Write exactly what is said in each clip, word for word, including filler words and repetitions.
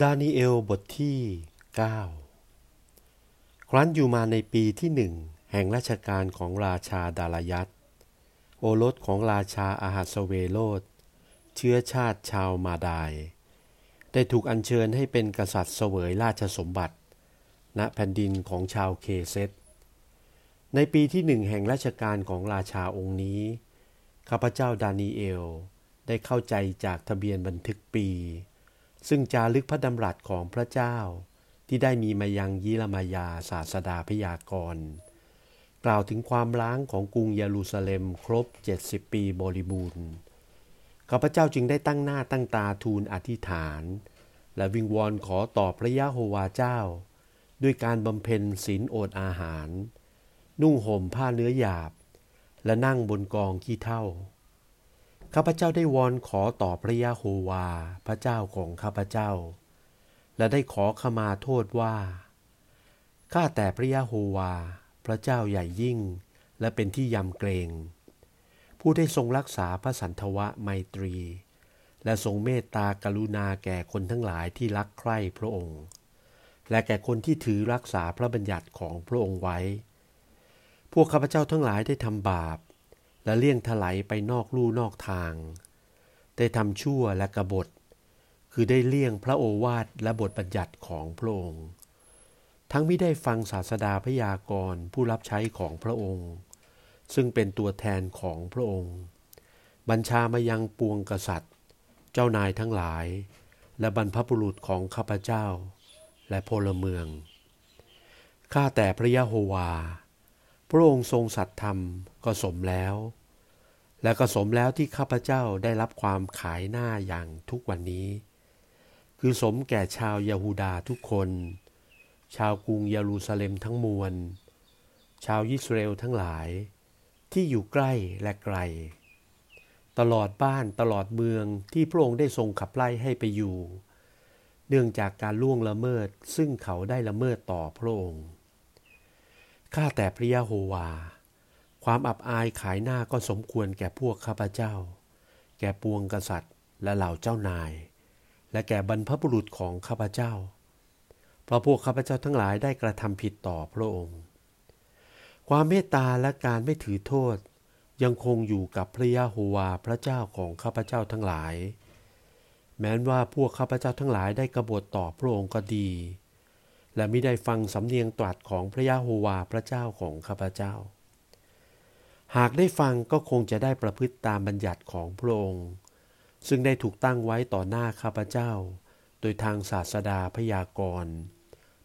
ดาเนียลบทที่เก้าครั้นอยู่มาในปีที่หนึ่งแห่งราชการของราชาดารยัสโอรสของราชาอาหัสเวโรธเชื้อชาติชาวมาดายได้ถูกอัญเชิญให้เป็นกษัตริย์เสวยราชสมบัติณแผ่นดินของชาวเคเซตในปีที่หนึ่งแห่งราชการของราชาองค์นี้ข้าพเจ้าดาเนียลได้เข้าใจจากทะเบียนบันทึกปีซึ่งจารึกพระดำรัสของพระเจ้าที่ได้มีมายังยิรมยาศาสดาพยากรณ์กล่าวถึงความล้างของกรุงเยรูซาเล็มครบเจ็ดสิบปีบริบูรณ์ข้าพเจ้าจึงได้ตั้งหน้าตั้งตาทูลอธิษฐานและวิงวอนขอต่อพระยะโฮวาเจ้าด้วยการบำเพ็ญศีลอดอาหารนุ่งห่มผ้าเนื้อหยาบและนั่งบนกองขี้เถ้าข้าพเจ้าได้วอนขอต่อพระยะโฮวาพระเจ้าของข้าพเจ้าและได้ขอขมาโทษว่าข้าแต่พระยะโฮวาพระเจ้าใหญ่ยิ่งและเป็นที่ยำเกรงผู้ได้ทรงรักษาพระสันทวะไมตรีและทรงเมตตากรุณาแก่คนทั้งหลายที่รักใคร่พระองค์และแก่คนที่ถือรักษาพระบัญญัติของพระองค์ไว้พวกข้าพเจ้าทั้งหลายได้ทำบาปและเลี่ยงถลายไปนอกลู่นอกทางได้ทำชั่วและกบฏคือได้เลี่ยงพระโอวาทและบทบัญญัติของพระองค์ทั้งมิได้ฟังศาสดาพยากรณ์ผู้รับใช้ของพระองค์ซึ่งเป็นตัวแทนของพระองค์บัญชามายังปวงกษัตริย์เจ้านายทั้งหลายและบรรพบุรุษของข้าพเจ้าและพลเมืองข้าแต่พระยะโฮวาพระองค์ทรงสัตย์ธรรมก็สมแล้วและก็สมแล้วที่ข้าพเจ้าได้รับความขายหน้าอย่างทุกวันนี้คือสมแก่ชาวยาฮูดาทุกคนชาวกรุงเยรูซาเล็มทั้งมวลชาวอิสราเอลทั้งหลายที่อยู่ใกล้และไกลตลอดบ้านตลอดเมืองที่พระองค์ได้ทรงขับไล่ให้ไปอยู่เนื่องจากการล่วงละเมิดซึ่งเขาได้ละเมิดต่อพระองค์ข้าแต่พระยะโฮวาความอับอายขายหน้าก็สมควรแก่พวกข้าพเจ้าแก่ปวงกษัตริย์และเหล่าเจ้านายและแก่บรรพบุรุษของข้าพเจ้าเพราะพวกข้าพเจ้าทั้งหลายได้กระทำผิดต่อพระองค์ความเมตตาและการไม่ถือโทษยังคงอยู่กับพระยะโฮวาพระเจ้าของข้าพเจ้าทั้งหลายแม้นว่าพวกข้าพเจ้าทั้งหลายได้กบฏต่อพระองค์ก็ดีและมิได้ฟังสำเนียงตรัสของพระยะโฮวาพระเจ้าของข้าพเจ้าหากได้ฟังก็คงจะได้ประพฤติตามบัญญัติของพระองค์ซึ่งได้ถูกตั้งไว้ต่อหน้าข้าพเจ้าโดยทางศาสดาพยากรณ์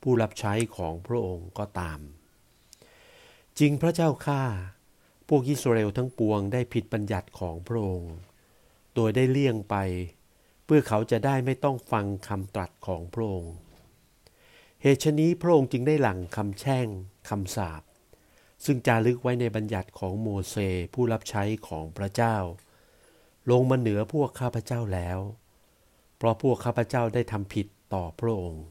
ผู้รับใช้ของพระองค์ก็ตามจริงพระเจ้าข้าพวกอิสราเอลทั้งปวงได้ผิดบัญญัติของพระองค์โดยได้เลี่ยงไปเพื่อเขาจะได้ไม่ต้องฟังคำตรัสของพระองค์เหตุฉะนี้พระองค์จึงได้หลั่งคำแช่งคำสาปซึ่งจารึกไว้ในบัญญัติของโมเสสผู้รับใช้ของพระเจ้าลงมาเหนือพวกข้าพเจ้าแล้วเพราะพวกข้าพเจ้าได้ทำผิดต่อพระองค์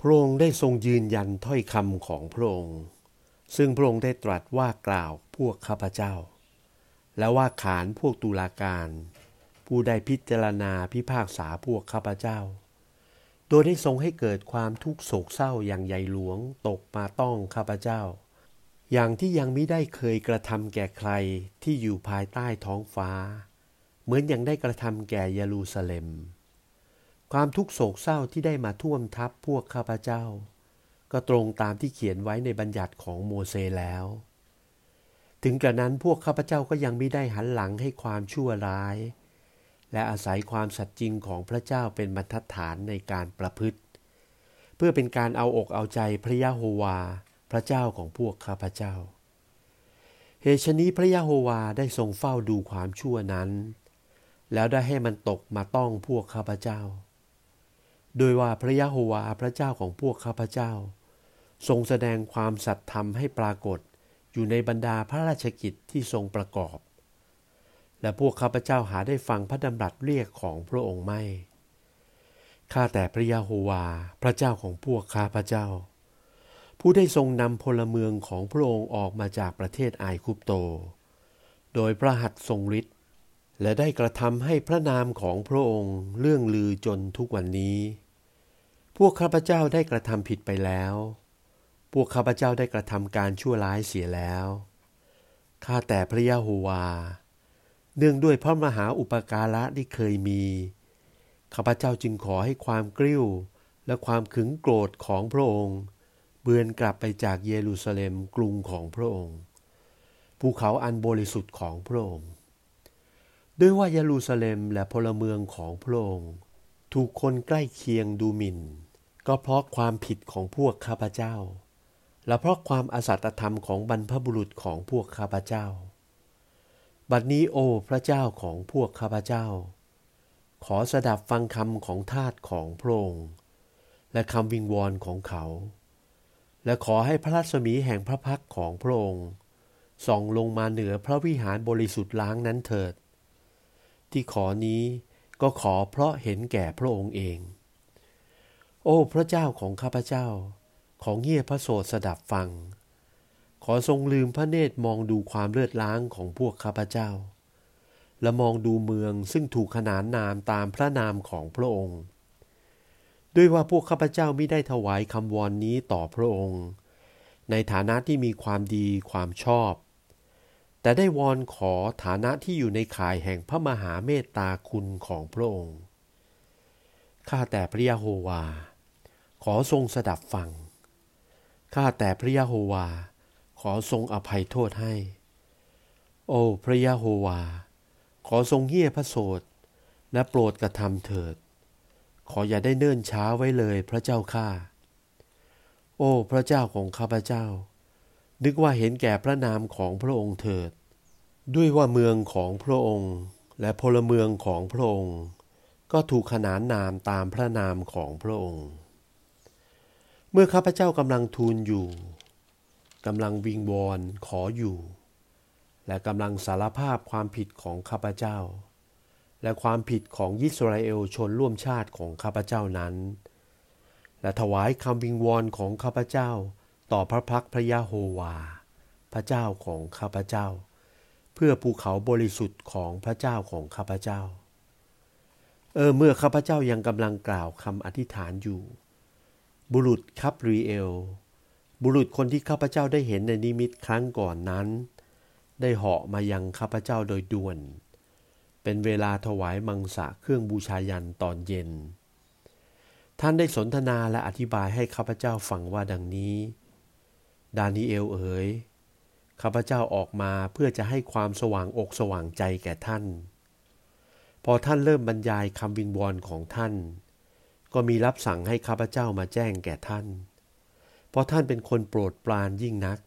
พระองค์ได้ทรงยืนยันถ้อยคำของพระองค์ซึ่งพระองค์ได้ตรัสว่ากล่าวพวกข้าพเจ้าและว่าขานพวกตุลาการผู้ได้พิจารณาพิพากษาพวกข้าพเจ้าโดยได้ทรงให้เกิดความทุกข์โศกเศร้าอย่างใหญ่หลวงตกมาต้องข้าพเจ้าอย่างที่ยังมิได้เคยกระทำแก่ใครที่อยู่ภายใต้ท้องฟ้าเหมือนอย่างได้กระทำแก่เยรูซาเล็มความทุกข์โศกเศร้าที่ได้มาท่วมทับพวกข้าพเจ้าก็ตรงตามที่เขียนไว้ในบัญญัติของโมเสสแล้วถึงกระนั้นพวกข้าพเจ้าก็ยังมิได้หันหลังให้ความชั่วร้ายและอาศัยความสัตย์จริงของพระเจ้าเป็นบรรทัดฐานในการประพฤติเพื่อเป็นการเอาอกเอาใจพระยะโฮวาพระเจ้าของพวกข้าพเจ้าเหตุฉะนี้พระยะโฮวาได้ทรงเฝ้าดูความชั่วนั้นแล้วได้ให้มันตกมาต้องพวกข้าพเจ้าโดยว่าพระยะโฮวาพระเจ้าของพวกข้าพเจ้าทรงแสดงความสัตย์ธรรมให้ปรากฏอยู่ในบรรดาพระราชกิจที่ทรงประกอบและพวกข้าพเจ้าหาได้ฟังพระดำรัสเรียกของพระองค์ไม่ข้าแต่พระยะโฮวาพระเจ้าของพวกข้าพเจ้าผู้ได้ทรงนำพลเมืองของพระองค์ออกมาจากประเทศไอคุปโตโดยพระหัตถ์ทรงฤทธิ์และได้กระทำให้พระนามของพระองค์เลื่องลือจนทุกวันนี้ พวกข้าพเจ้าได้กระทำผิดไปแล้วพวกข้าพเจ้าได้กระทำการชั่วร้ายเสียแล้วข้าแต่พระยะโฮวาเนื่องด้วยพระมหาอุปการะที่เคยมีข้าพเจ้าจึงขอให้ความกริ้วและความขึงโกรธของพระองค์เบือนกลับไปจากเยรูซาเล็มกรุงของพระองค์ภูเขาอันบริสุทธิ์ของพระองค์ด้วยว่าเยรูซาเล็มและพลเมืองของพระองค์ถูกคนใกล้เคียงดูหมิ่นก็เพราะความผิดของพวกข้าพเจ้าและเพราะความอาสัตธรรมของบรรพบุรุษของพวกข้าพเจ้าบัดนี้โอ้พระเจ้าของพวกข้าพเจ้าขอสดับฟังคำของทาสของพระองค์และคำวิงวอนของเขาและขอให้พระรัศมีแห่งพระพักของพระองค์ส่องลงมาเหนือพระวิหารบริสุทธิ์ล้างนั้นเถิดที่ขอนี้ก็ขอเพราะเห็นแก่พระองค์เองโอ้พระเจ้าของข้าพเจ้าของเงี่ยพระโสตสดับฟังขอทรงลืมพระเนตรมองดูความเลือดร้างของพวกข้าพเจ้าและมองดูเมืองซึ่งถูกขนานนามตามพระนามของพระองค์ด้วยว่าพวกข้าพเจ้ามิได้ถวายคำวอนนี้ต่อพระองค์ในฐานะที่มีความดีความชอบแต่ได้วอนขอฐานะที่อยู่ในข่ายแห่งพระมหาเมตตาคุณของพระองค์ข้าแต่พระยะโฮวาขอทรงสดับฟังข้าแต่พระยะโฮวาขอทรงอภัยโทษให้โอ้พระยะโฮวาขอทรงเหี้ยพระโสตและโปรดกระทำเถิดขออย่าได้เนิ่นช้าไว้เลยพระเจ้าข้าโอ้พระเจ้าของข้าพเจ้านึกว่าเห็นแก่พระนามของพระองค์เถิดด้วยว่าเมืองของพระองค์และพลเมืองของพระองค์ก็ถูกขนานนามตามพระนามของพระองค์เมื่อข้าพเจ้ากำลังทูลอยู่กำลังวิงวอนขออยู่และกำลังสารภาพความผิดของข้าพเจ้าและความผิดของอิสราเอลชนร่วมชาติของข้าพเจ้านั้นและถวายคำวิงวอนของข้าพเจ้าต่อพระพักพระยะโฮวาพระเจ้าของข้าพเจ้าเพื่อภูเขาบริสุทธิ์ของพระเจ้าของข้าพเจ้าเออเมื่อข้าพเจ้ายังกำลังกล่าวคำอธิษฐานอยู่บุรุษคับรีเอลบุรุษคนที่ข้าพเจ้าได้เห็นในนิมิตครั้งก่อนนั้นได้เหาะมายังข้าพเจ้าโดยด่วนเป็นเวลาถวายมังสะเครื่องบูชายัญตอนเย็นท่านได้สนทนาและอธิบายให้ข้าพเจ้าฟังว่าดังนี้ดานิเอลเอ๋ยข้าพเจ้าออกมาเพื่อจะให้ความสว่างอกสว่างใจแก่ท่านพอท่านเริ่มบรรยายคำวิงวอนของท่านก็มีรับสั่งให้ข้าพเจ้ามาแจ้งแก่ท่านเพราะท่านเป็นคนโปรดปรานยิ่งนัก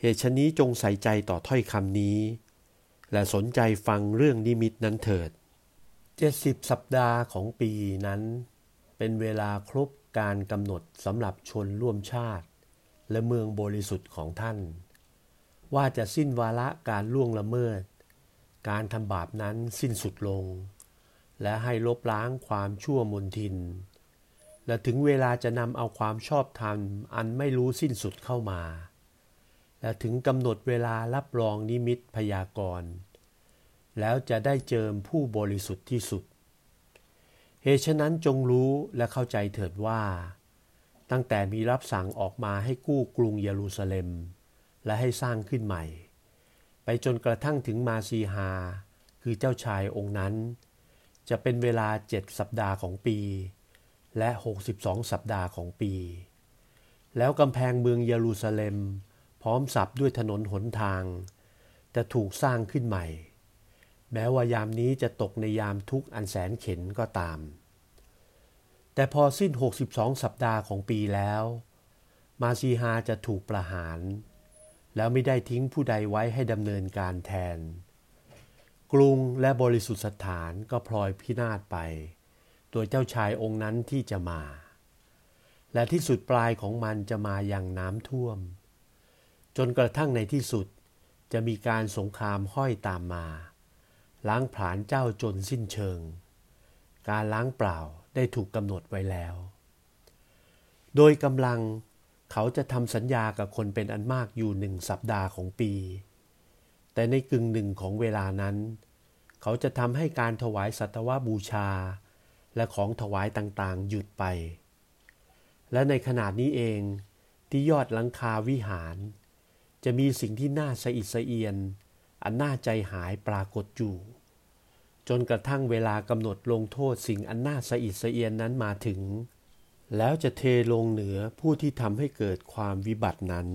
เหตุฉะนี้จงใส่ใจต่อถ้อยคำนี้และสนใจฟังเรื่องนิมิตนั้นเถิดเจ็ดสิบสัปดาห์ของปีนั้นเป็นเวลาครบการกำหนดสำหรับชนร่วมชาติและเมืองบริสุทธิ์ของท่านว่าจะสิ้นวาระการล่วงละเมิดการทำบาปนั้นสิ้นสุดลงและให้ลบล้างความชั่วมนทินและถึงเวลาจะนำเอาความชอบธรรมอันไม่รู้สิ้นสุดเข้ามาและถึงกำหนดเวลารับรองนิมิตพยากรณ์แล้วจะได้เจิมผู้บริสุทธิ์ที่สุดเหตุฉะนั้นจงรู้และเข้าใจเถิดว่าตั้งแต่มีรับสั่งออกมาให้กู้กรุงเยรูซาเล็มและให้สร้างขึ้นใหม่ไปจนกระทั่งถึงมาซีฮาคือเจ้าชายองค์นั้นจะเป็นเวลาเจ็ดสัปดาห์ของปีและหกสิบสองสัปดาห์ของปีแล้วกำแพงเมืองเยรูซาเล็มพร้อมสับด้วยถนนหนทางจะถูกสร้างขึ้นใหม่แม้ว่ายามนี้จะตกในยามทุกข์อันแสนเข็ญก็ตามแต่พอสิ้นหกสิบสองสัปดาห์ของปีแล้วมาซีฮาจะถูกประหารแล้วไม่ได้ทิ้งผู้ใดไว้ให้ดำเนินการแทนกรุงและบริสุทธิสถานก็พลอยพินาศไปโดยเจ้าชายองค์นั้นที่จะมาและที่สุดปลายของมันจะมาอย่างน้ำท่วมจนกระทั่งในที่สุดจะมีการสงครามห้อยตามมาล้างผลาญเจ้าจนสิ้นเชิงการล้างเปล่าได้ถูกกำหนดไว้แล้วโดยกำลังเขาจะทำสัญญากับคนเป็นอันมากอยู่หนึ่งสัปดาห์ของปีแต่ในกึ่งหนึ่งของเวลานั้นเขาจะทำให้การถวายสัตวบูชาและของถวายต่างๆหยุดไป และในขณะนี้เองที่ยอดหลังคาวิหารจะมีสิ่งที่น่าสะอิดสะเอียนอันน่าใจหายปรากฏอยู่จนกระทั่งเวลากำหนดลงโทษสิ่งอันน่าสะอิดสะเอียนนั้นมาถึงแล้วจะเทลงเหนือผู้ที่ทำให้เกิดความวิบัตินั้น